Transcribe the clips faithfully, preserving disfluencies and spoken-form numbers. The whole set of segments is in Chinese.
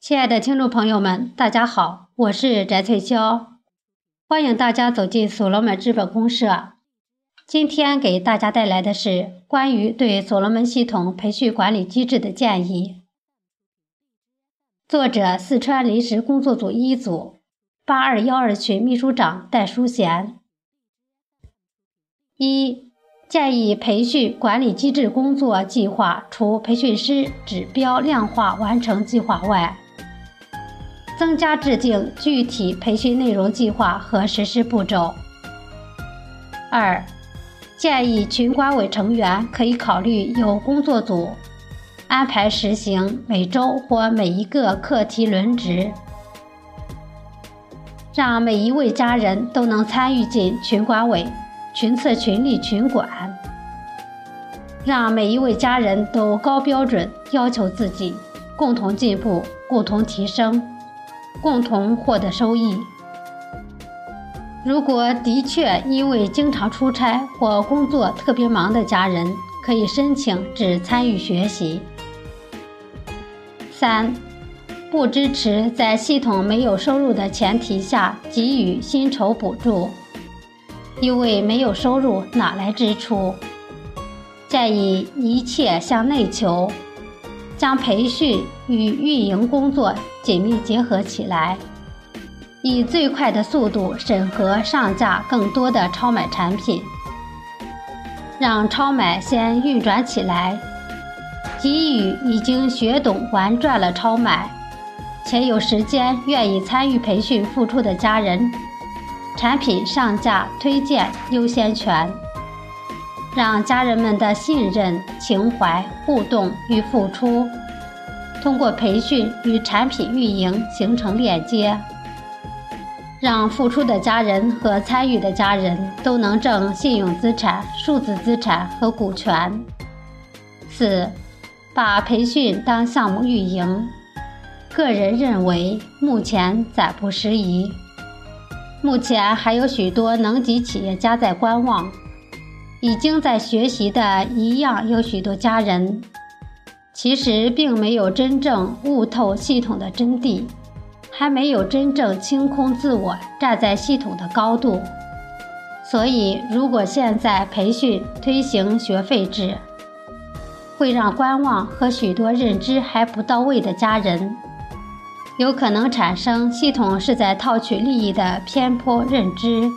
亲爱的听众朋友们，大家好，我是翟翠霄，欢迎大家走进所罗门资本公社。今天给大家带来的是关于对所罗门系统培训管理机制的建议。作者：四川临时工作组一组八二一二群秘书长戴淑贤。一、建议培训管理机制工作计划除培训师指标量化完成计划外，增加制定具体培训内容计划和实施步骤。二、建议群管委成员可以考虑由工作组安排实行每周或每一个课题轮值，让每一位家人都能参与进群管委、群策群力群管，让每一位家人都高标准要求自己，共同进步，共同提升，共同获得收益。如果的确因为经常出差或工作特别忙的家人，可以申请只参与学习。三、不支持在系统没有收入的前提下给予薪酬补助，因为没有收入哪来支出？建议一切向内求，将培训与运营工作紧密结合起来，以最快的速度审核上架更多的超买产品，让超买先运转起来，给予已经学懂玩转了超买且有时间愿意参与培训付出的家人产品上架推荐优先权，让家人们的信任、情怀、互动与付出通过培训与产品运营形成链接，让付出的家人和参与的家人都能挣信用资产、数字资产和股权。四、把培训当项目运营，个人认为目前暂不适宜。目前还有许多能级企业家在观望，已经在学习的一样有许多家人，其实并没有真正悟透系统的真谛，还没有真正清空自我，站在系统的高度。所以如果现在培训推行学费制，会让观望和许多认知还不到位的家人有可能产生系统是在套取利益的偏颇认知，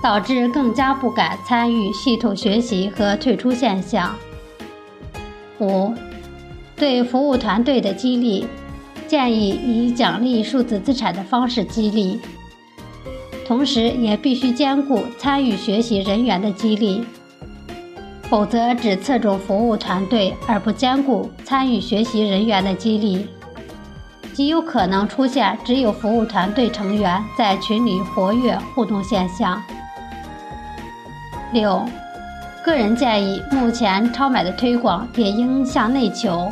导致更加不敢参与系统学习和退出现象。五、对服务团队的激励，建议以奖励数字资产的方式激励，同时也必须兼顾参与学习人员的激励，否则只侧重服务团队而不兼顾参与学习人员的激励，极有可能出现只有服务团队成员在群里活跃互动现象。六、个人建议，目前超买的推广也应向内求，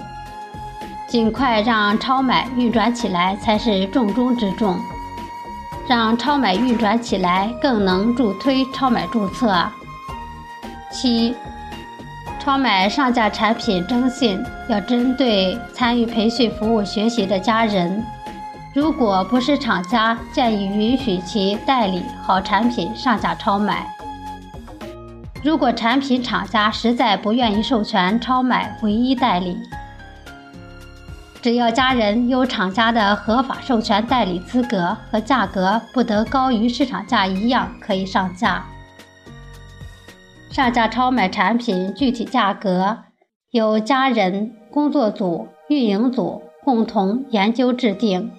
尽快让超买运转起来才是重中之重，让超买运转起来更能助推超买注册。七、超买上架产品征信要针对参与培训服务学习的家人，如果不是厂家，建议允许其代理好产品上架超买。如果产品厂家实在不愿意授权超买唯一代理，只要家人有厂家的合法授权代理资格和价格不得高于市场价一样可以上架。上架超买产品具体价格由家人、工作组、运营组共同研究制定，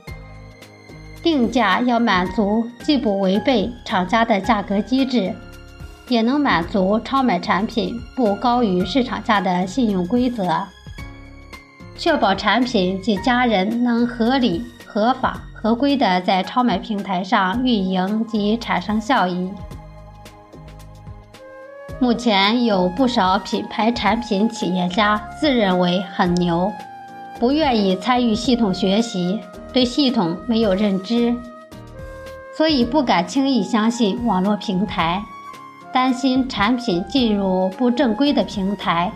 定价要满足既不违背厂家的价格机制，也能满足超买产品不高于市场价的信用规则，确保产品及家人能合理、合法、合规地在超买平台上运营及产生效益。目前有不少品牌产品企业家自认为很牛，不愿意参与系统学习，对系统没有认知，所以不敢轻易相信网络平台，担心产品进入不正规的平台，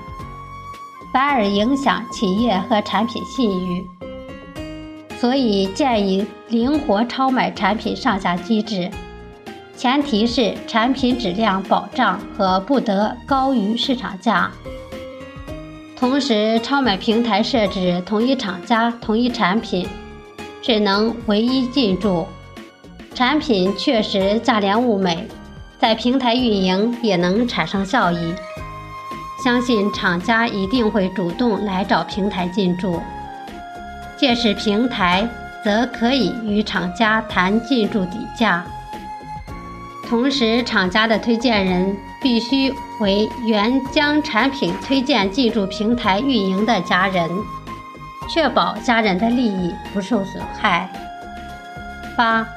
反而影响企业和产品信誉。所以建议灵活超买产品上下机制，前提是产品质量保障和不得高于市场价。同时，超买平台设置同一厂家同一产品，只能唯一进驻。产品确实价廉物美，在平台运营也能产生效益。相信厂家一定会主动来找平台进驻，届时平台则可以与厂家谈进驻底价。同时，厂家的推荐人必须为原将产品推荐进驻平台运营的家人，确保家人的利益不受损害。八、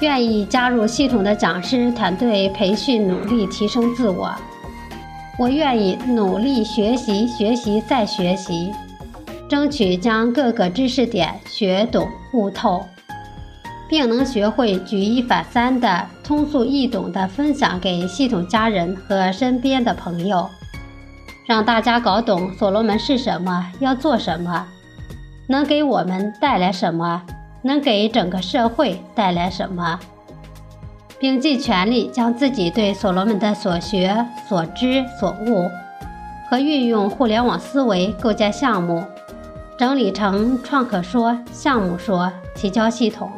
愿意加入系统的讲师团队培训，努力提升自我。我愿意努力学习，学习再学习，争取将各个知识点学懂悟透，并能学会举一反三的、通俗易懂的分享给系统家人和身边的朋友，让大家搞懂所罗门是什么，要做什么，能给我们带来什么，能给整个社会带来什么。并尽全力将自己对所罗门的所学、所知、所悟和运用互联网思维构建项目，整理成创客说、项目说，提交系统。